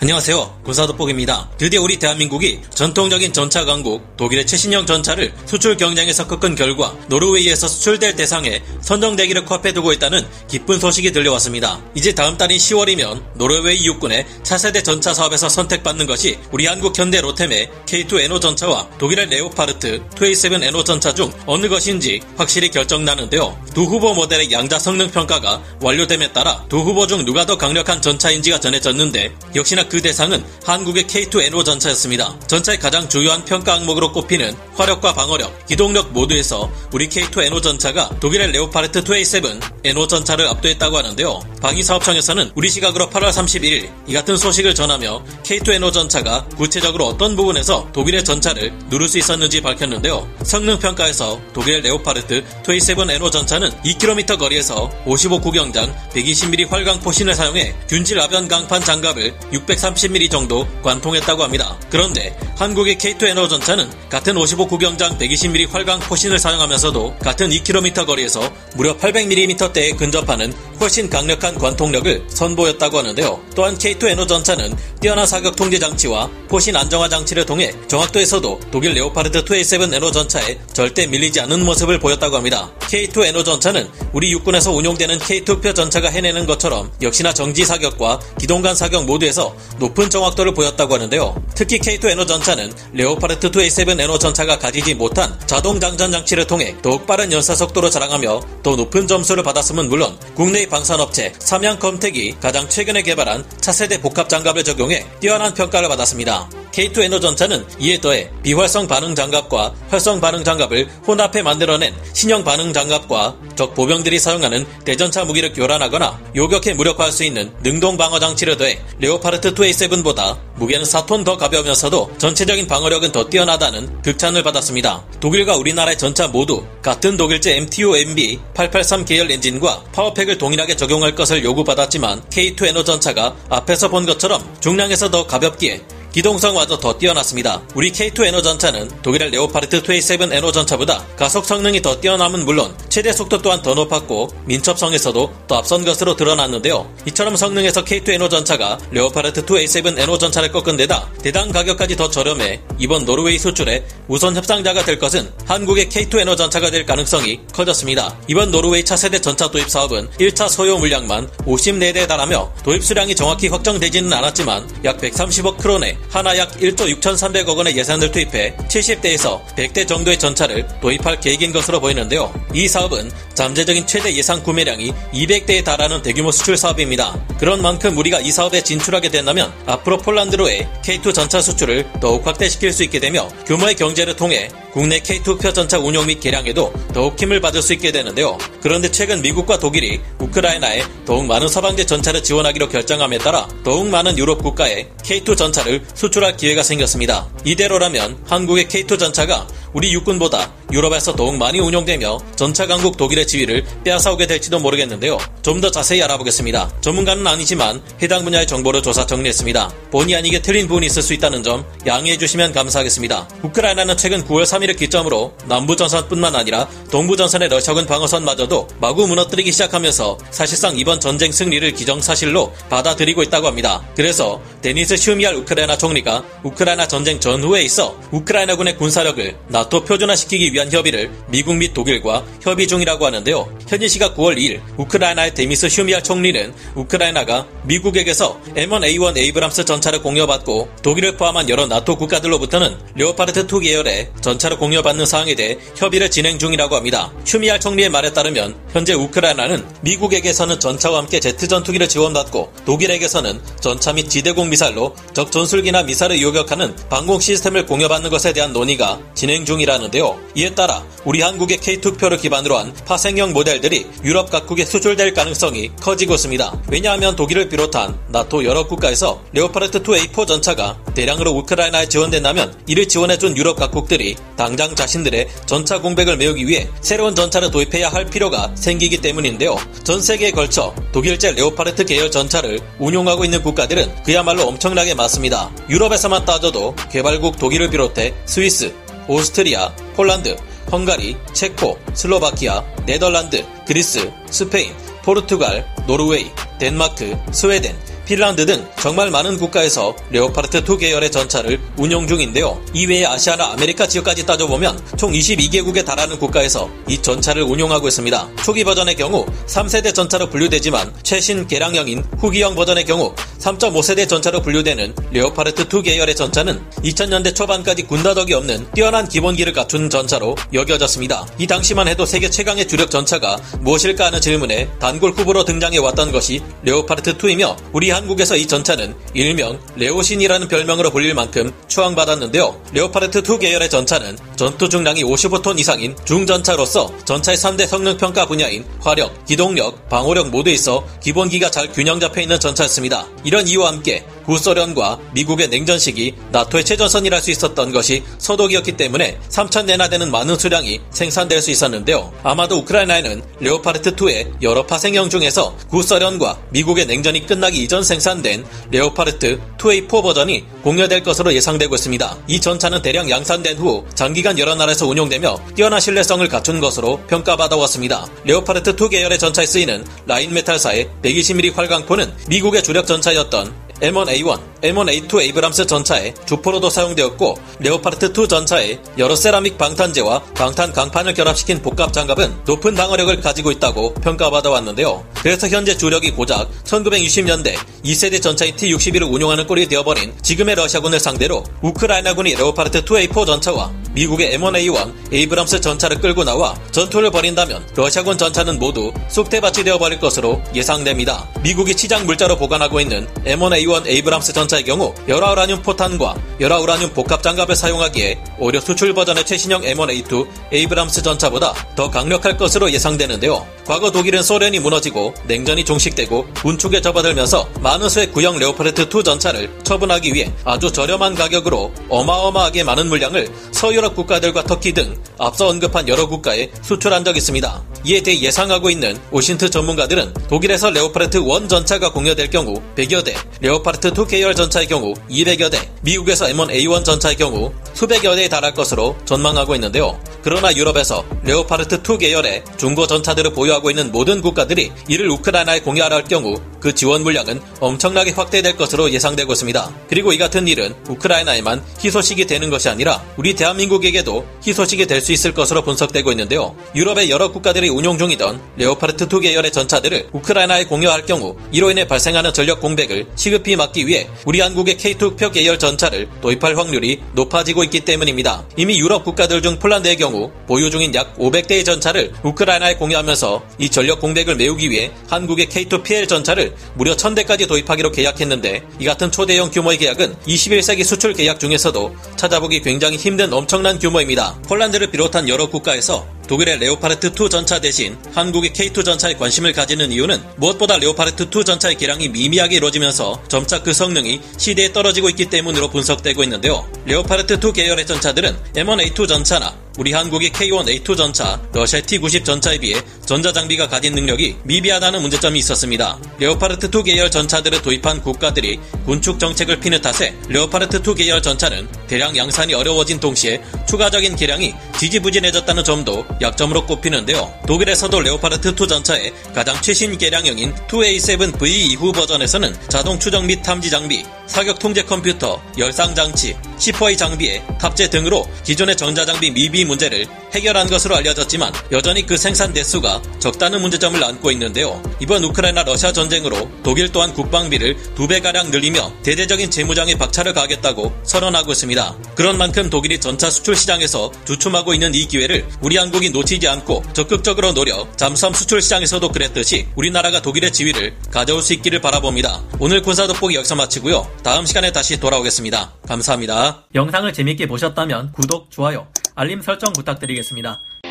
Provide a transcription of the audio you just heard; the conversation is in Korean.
안녕하세요, 군사돋보기입니다. 드디어 우리 대한민국이 전통적인 전차 강국 독일의 최신형 전차를 수출 경쟁에서 꺾은 결과 노르웨이에서 수출될 대상에 선정되기를 코앞에 두고 있다는 기쁜 소식이 들려왔습니다. 이제 다음 달인 10월이면 노르웨이 육군의 차세대 전차 사업에서 선택받는 것이 우리 한국 현대 로템의 K2NO 전차와 독일의 레오파르트 2A7NO 전차 중 어느 것인지 확실히 결정나는데요. 두 후보 모델의 양자 성능 평가가 완료됨에 따라 두 후보 중 누가 더 강력한 전차인지가 전해졌는데 역시나 그 대상은 한국의 K2NO 전차였습니다. 전차의 가장 주요한 평가 항목으로 꼽히는 화력과 방어력, 기동력 모두에서 우리 K2NO 전차가 독일의 레오파르트 2A7NO 전차를 압도했다고 하는데요. 방위사업청에서는 우리 시각으로 8월 31일 이 같은 소식을 전하며 K2NO 전차가 구체적으로 어떤 부분에서 독일의 전차를 누를 수 있었는지 밝혔는데요. 성능평가에서 독일의 레오파르트 2A7NO 전차는 2km 거리에서 55구경장 120mm 활강포신을 사용해 균질 아변 강판 장갑을 630mm 정도 관통했다고 합니다. 그런데 한국의 K2NO 전차는 같은 55구경장 120mm 활강 포신을 사용하면서도 같은 2km 거리에서 무려 800mm대에 근접하는 훨씬 강력한 관통력을 선보였다고 하는데요. 또한 K2NO 전차는 뛰어난 사격 통제 장치와 포신 안정화 장치를 통해 정확도에서도 독일 레오파르트 2A7NO 전차에 절대 밀리지 않는 모습을 보였다고 합니다. K2NO 전차는 우리 육군에서 운용되는 K2PL 전차가 해내는 것처럼 역시나 정지 사격과 기동간 사격 모두에서 높은 정확도를 보였다고 하는데요. 특히 K2NO 전차는 레오파르트 2A7NO 전차가 가지지 못한 자동 장전 장치를 통해 더욱 빠른 연사 속도로 자랑하며 더 높은 점수를 받았음은 물론 국내 방산업체 삼양컴택이 가장 최근에 개발한 차세대 복합장갑을 적용해 뛰어난 평가를 받았습니다. K2NO 전차는 이에 더해 비활성 반응 장갑과 활성 반응 장갑을 혼합해 만들어낸 신형 반응 장갑과 적 보병들이 사용하는 대전차 무기를 교란하거나 요격해 무력화할 수 있는 능동 방어 장치를 더해 레오파르트 2A7보다 무게는 4톤 더 가벼우면서도 전체적인 방어력은 더 뛰어나다는 극찬을 받았습니다. 독일과 우리나라의 전차 모두 같은 독일제 MTOMB 883 계열 엔진과 파워팩을 동일하게 적용할 것을 요구받았지만 K2NO 전차가 앞에서 본 것처럼 중량에서 더 가볍기에 기동성마저 더 뛰어났습니다. 우리 K2NO 전차는 독일의 레오파르트 2A7NO 전차보다 가속 성능이 더 뛰어남은 물론 최대 속도 또한 더 높았고 민첩성에서도 더 앞선 것으로 드러났는데요. 이처럼 성능에서 K2NO 전차가 레오파르트 2A7NO 전차를 꺾은 데다 대당 가격까지 더 저렴해 이번 노르웨이 수출에 우선 협상자가 될 것은 한국의 K2NO 전차가 될 가능성이 커졌습니다. 이번 노르웨이 차세대 전차 도입 사업은 1차 소요 물량만 54대에 달하며 도입 수량이 정확히 확정되지는 않았지만 약 130억 크론에 하나 약 1조 6,300억 원의 예산을 투입해 70대에서 100대 정도의 전차를 도입할 계획인 것으로 보이는데요. 이 사업은 잠재적인 최대 예상 구매량이 200대에 달하는 대규모 수출 사업입니다. 그런 만큼 우리가 이 사업에 진출하게 된다면 앞으로 폴란드로의 K2 전차 수출을 더욱 확대시킬 수 있게 되며 규모의 경제를 통해 국내 K2PL 전차 운용 및 개량에도 더욱 힘을 받을 수 있게 되는데요. 그런데 최근 미국과 독일이 우크라이나에 더욱 많은 서방제 전차를 지원하기로 결정함에 따라 더욱 많은 유럽 국가에 K2 전차를 수출할 기회가 생겼습니다. 이대로라면 한국의 K2 전차가 우리 육군보다 유럽에서 더욱 많이 운용되며 전차 강국 독일의 지위를 빼앗아오게 될지도 모르겠는데요. 좀 더 자세히 알아보겠습니다. 전문가는 아니지만 해당 분야의 정보를 조사 정리했습니다. 본의 아니게 틀린 부분이 있을 수 있다는 점 양해해 주시면 감사하겠습니다. 우크라이나는 최근 9월 3일을 기점으로 남부전선뿐만 아니라 동부전선의 러시아군 방어선마저도 마구 무너뜨리기 시작하면서 사실상 이번 전쟁 승리를 기정사실로 받아들이고 있다고 합니다. 그래서 데니스 슈미할 우크라이나 총리가 우크라이나 전쟁 전후에 있어 우크라이나군의 군사력을 나토 표준화시키기 위한 협의를 미국 및 독일과 협의 중이라고 하는데요. 현지 시각 9월 2일 우크라이나의 데니스 슈미할 총리는 우크라이나가 미국에게서 M1A1 에이브람스 전차를 공여받고 독일을 포함한 여러 나토 국가들로부터는 레오파르트 2 계열의 전차를 공여받는 사항에 대해 협의를 진행 중이라고 합니다. 슈미할 총리의 말에 따르면 현재 우크라이나는 미국에게서는 전차와 함께 제트 전투기를 지원받고 독일에게서는 전차 및 지대공 미사일로 적 전술기나 미사를 요격하는 방공 시스템을 공여받는 것에 대한 논의가 진행 중이라는데요. 이에 따라 우리 한국의 K2PL를 기반으로 한 파생형 모델들이 유럽 각국에 수출될 가능성이 커지고 있습니다. 왜냐하면 독일을 비롯한 나토 여러 국가에서 레오파르트 2A4 전차가 대량으로 우크라이나에 지원된다면 이를 지원해준 유럽 각국들이 당장 자신들의 전차 공백을 메우기 위해 새로운 전차를 도입해야 할 필요가 생기기 때문인데요. 전 세계에 걸쳐 독일제 레오파르트 계열 전차를 운용하고 있는 국가들은 그야말로 엄청나게 많습니다. 유럽에서만 따져도 개발국 독일을 비롯해 스위스, 오스트리아, 폴란드, 헝가리, 체코, 슬로바키아, 네덜란드, 그리스, 스페인, 포르투갈, 노르웨이, 덴마크, 스웨덴, 핀란드 등 정말 많은 국가에서 레오파르트 2 계열의 전차를 운용 중인데요. 이외에 아시아나 아메리카 지역까지 따져보면 총 22개국에 달하는 국가에서 이 전차를 운용하고 있습니다. 초기 버전의 경우 3세대 전차로 분류되지만 최신 개량형인 후기형 버전의 경우 3.5세대 전차로 분류되는 레오파르트 2 계열의 전차는 2000년대 초반까지 군다 적이 없는 뛰어난 기본기를 갖춘 전차로 여겨졌습니다. 이 당시만 해도 세계 최강의 주력 전차가 무엇일까 하는 질문에 단골 후보로 등장해왔던 것이 레오파르트 2이며 우리 한국에서 이 전차는 일명 레오신이라는 별명으로 불릴 만큼 추앙받았는데요. 레오파르트 2 계열의 전차는 전투 중량이 55톤 이상인 중전차로서 전차의 3대 성능평가 분야인 화력, 기동력, 방어력 모두에 있어 기본기가 잘 균형 잡혀있는 전차였습니다. 이런 이유와 함께 구소련과 미국의 냉전 시기 나토의 최전선이랄 수 있었던 것이 서독이었기 때문에 3,000대나 되는 많은 수량이 생산될 수 있었는데요. 아마도 우크라이나에는 레오파르트2의 여러 파생형 중에서 구소련과 미국의 냉전이 끝나기 이전 생산된 레오파르트 2A4 버전이 공여될 것으로 예상되고 있습니다. 이 전차는 대량 양산된 후 장기간 여러 나라에서 운용되며 뛰어난 신뢰성을 갖춘 것으로 평가받아왔습니다. 레오파르트 2 계열의 전차에 쓰이는 라인메탈사의 120mm 활강포는 미국의 주력 전차였던 M1A1, M1A2 에이브람스 전차의 주포로도 사용되었고 레오파르트2 전차의 여러 세라믹 방탄재와 방탄 강판을 결합시킨 복합 장갑은 높은 방어력을 가지고 있다고 평가받아 왔는데요. 그래서 현재 주력이 고작 1960년대 2세대 전차인 T91을 운용하는 꼴이 되어버린 지금의 러시아군을 상대로 우크라이나군이 레오파르트2A4 전차와 미국의 M1A1 에이브람스 전차를 끌고 나와 전투를 벌인다면 러시아군 전차는 모두 쑥대밭이 되어버릴 것으로 예상됩니다. 미국이 치장 물자로 보관하고 있는 M1A1 에이브람스 전차의 경우 열화 우라늄 포탄과 열화 우라늄 복합 장갑을 사용하기에 오히려 수출 버전의 최신형 M1A2 에이브람스 전차보다 더 강력할 것으로 예상되는데요. 과거 독일은 소련이 무너지고 냉전이 종식되고 군축에 접어들면서 많은 수의 구형 레오파르트2 전차를 처분하기 위해 아주 저렴한 가격으로 어마어마하게 많은 물량을 서유럽 국가들과 터키 등 앞서 언급한 여러 국가에 수출한 적이 있습니다. 이에 대해 예상하고 있는 오신트 전문가들은 독일에서 레오파르트1 전차가 공여될 경우 100여 대, 레오파르트2 계열 전차의 경우 200여 대, 미국에서 M1A1 전차의 경우 수백여 대에 달할 것으로 전망하고 있는데요. 그러나 유럽에서 레오파르트2 계열의 중고 전차들을 보유하고 있는 모든 국가들이 이를 우크라이나에 공유하려 할 경우 그 지원 물량은 엄청나게 확대될 것으로 예상되고 있습니다. 그리고 이 같은 일은 우크라이나에만 희소식이 되는 것이 아니라 우리 대한민국에게도 희소식이 될 수 있을 것으로 분석되고 있는데요. 유럽의 여러 국가들이 운용 중이던 레오파르트2 계열의 전차들을 우크라이나에 공유할 경우 이로 인해 발생하는 전력 공백을 시급히 막기 위해 우리 한국의 K2PL 계열 전차를 도입할 확률이 높아지고 있기 때문입니다. 이미 유럽 국가들 중 폴란드의 경우 보유 중인 약 500대의 전차를 우크라이나에 공유하면서 이 전력 공백을 메우기 위해 한국의 K2PL 전차를 무려 1000대까지 도입하기로 계약했는데 이 같은 초대형 규모의 계약은 21세기 수출 계약 중에서도 찾아보기 굉장히 힘든 엄청난 규모입니다. 폴란드를 비롯한 여러 국가에서 독일의 레오파르트2 전차 대신 한국의 K2 전차에 관심을 가지는 이유는 무엇보다 레오파르트2 전차의 개량이 미미하게 이루어지면서 점차 그 성능이 시대에 떨어지고 있기 때문으로 분석되고 있는데요. 레오파르트2 계열의 전차들은 M1A2 전차나 우리 한국의 K1A2 전차, 러시아의 T90 전차에 비해 전자장비가 가진 능력이 미비하다는 문제점이 있었습니다. 레오파르트2 계열 전차들을 도입한 국가들이 군축 정책을 피는 탓에 레오파르트2 계열 전차는 대량 양산이 어려워진 동시에 추가적인 개량이 지지부진해졌다는 점도 약점으로 꼽히는데요. 독일에서도 레오파르트2 전차의 가장 최신 개량형인 2A7 V 이후 버전에서는 자동 추적 및 탐지 장비, 사격 통제 컴퓨터, 열상 장치, 시퍼이 장비의 탑재 등으로 기존의 전자장비 미비 문제를 해결한 것으로 알려졌지만 여전히 그 생산 대수가 적다는 문제점을 안고 있는데요. 이번 우크라이나 러시아 전쟁으로 독일 또한 국방비를 2배가량 늘리며 대대적인 재무장에 박차를 가하겠다고 선언하고 있습니다. 그런 만큼 독일이 전차 수출 시장에서 주춤하고 있는 이 기회를 우리 한국이 놓치지 않고 적극적으로 노려 잠수함 수출 시장에서도 그랬듯이 우리나라가 독일의 지위를 가져올 수 있기를 바라봅니다. 오늘 군사 돋보기 여기서 마치고요. 다음 시간에 다시 돌아오겠습니다. 감사합니다. 영상을 재밌게 보셨다면 구독, 좋아요, 알림 설정 부탁드리겠습니다.